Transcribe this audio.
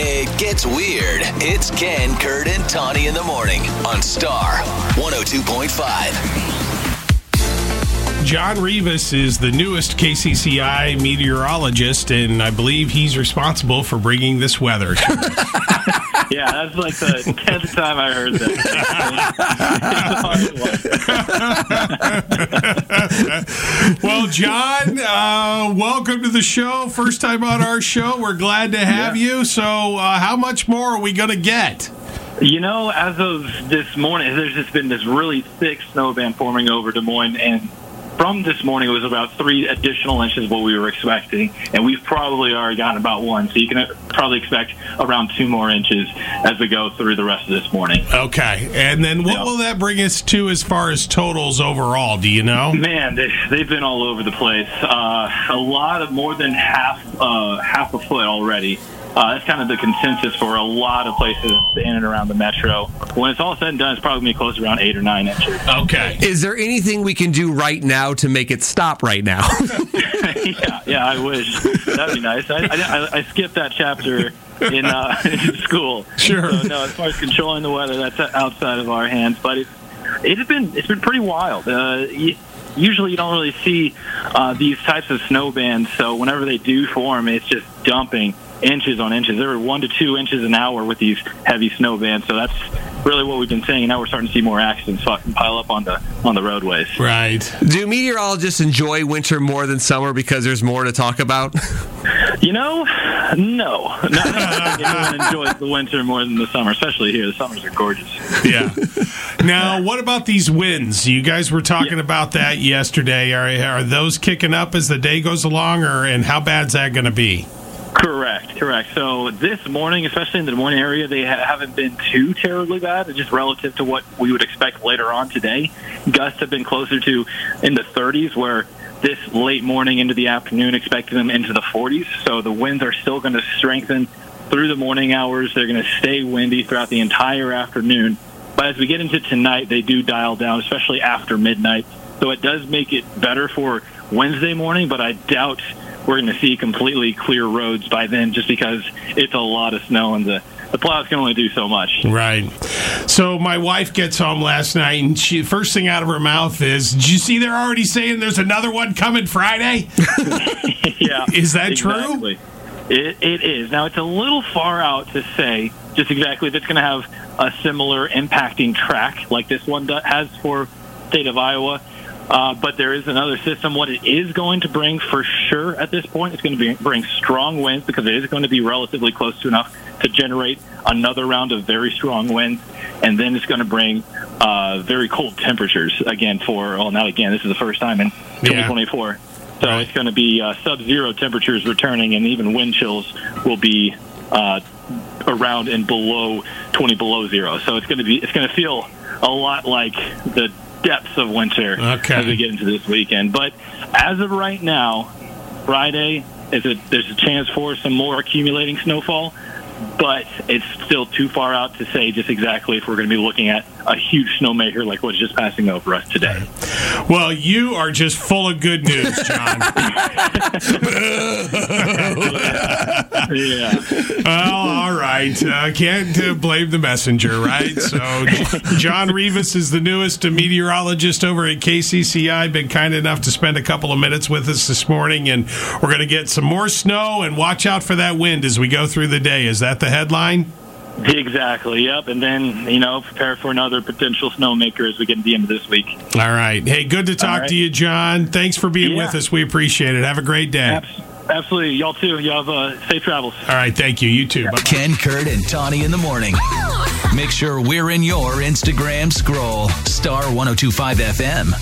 When it gets weird, it's Ken, Kurt, and Tawny in the morning on Star 102.5. John Rivas is the newest KCCI meteorologist, and I believe he's responsible for bringing this weather. Yeah, that's like the 10th time I heard that. Well, John, welcome to the show. First time on our show. We're glad to have you. So how much more are we going to get? You know, as of this morning, there's just been this really thick snow band forming over Des Moines, and from this morning, it was about 3 additional inches what we were expecting, and we've probably already gotten about 1, so you can probably expect around 2 more inches as we go through the rest of this morning. Okay, and then what will that bring us to as far as totals overall, do you know? Man, they've been all over the place. A lot of more than half a foot already. That's kind of the consensus for a lot of places in and around the metro. When it's all said and done, it's probably going to be close to around 8 or 9 inches. Okay. Is there anything we can do right now to make it stop right now? yeah, I wish. That'd be nice. I skipped that chapter in school. Sure. So, no, as far as controlling the weather, that's outside of our hands. But it's been pretty wild. Usually you don't really see these types of snow bands, so whenever they do form, it's just dumping inches on inches. There were 1 to 2 inches an hour with these heavy snow bands, so that's really what we've been seeing. Now we're starting to see more accidents pile up on the roadways. Right. Do meteorologists enjoy winter more than summer because there's more to talk about? You know, no. Not anyone enjoys the winter more than the summer, especially here. The summers are gorgeous. Yeah. Now, what about these winds? You guys were talking about that yesterday. Are those kicking up as the day goes along, and how bad's that going to be? Correct. So this morning, especially in the Des Moines area, they haven't been too terribly bad, just relative to what we would expect later on today. Gusts have been closer to in the 30s, where this late morning into the afternoon expected them into the 40s. So the winds are still going to strengthen through the morning hours. They're going to stay windy throughout the entire afternoon. But as we get into tonight, they do dial down, especially after midnight. So it does make it better for Wednesday morning, but I doubt we're going to see completely clear roads by then, just because it's a lot of snow and the plows can only do so much. Right. So my wife gets home last night, and she, first thing out of her mouth is, "Did you see they're already saying there's another one coming Friday?" Yeah. Is that exactly true? It is. Now, it's a little far out to say just exactly if it's going to have a similar impacting track like this one has for state of Iowa. But there is another system. What it is going to bring for sure at this point, it's going to bring strong winds, because it is going to be relatively close to enough to generate another round of very strong winds. And then it's going to bring very cold temperatures again this is the first time in 2024. So it's going to be sub-zero temperatures returning, and even wind chills will be around and below 20 below zero. So it's going to feel a lot like the depths of winter as we get into this weekend. But as of right now, Friday, there's a chance for some more accumulating snowfall, but it's still too far out to say just exactly if we're going to be looking at a huge snowmaker like what's just passing over us today. Well, you are just full of good news, John. Yeah. Well, all right. Can't blame the messenger, right? So John Rivas is the newest meteorologist over at KCCI. Been kind enough to spend a couple of minutes with us this morning, and we're going to get some more snow, and watch out for that wind as we go through the day. Is that the headline? Exactly, yep. And then, prepare for another potential snowmaker as we get to the end of this week. All right. Hey, good to talk to you, John. Thanks for being with us. We appreciate it. Have a great day. Absolutely. Y'all, too. Y'all have safe travels. All right. Thank you. You, too. Bye-bye. Ken, Kurt, and Tawny in the morning. Make sure we're in your Instagram scroll. Star 102.5 FM.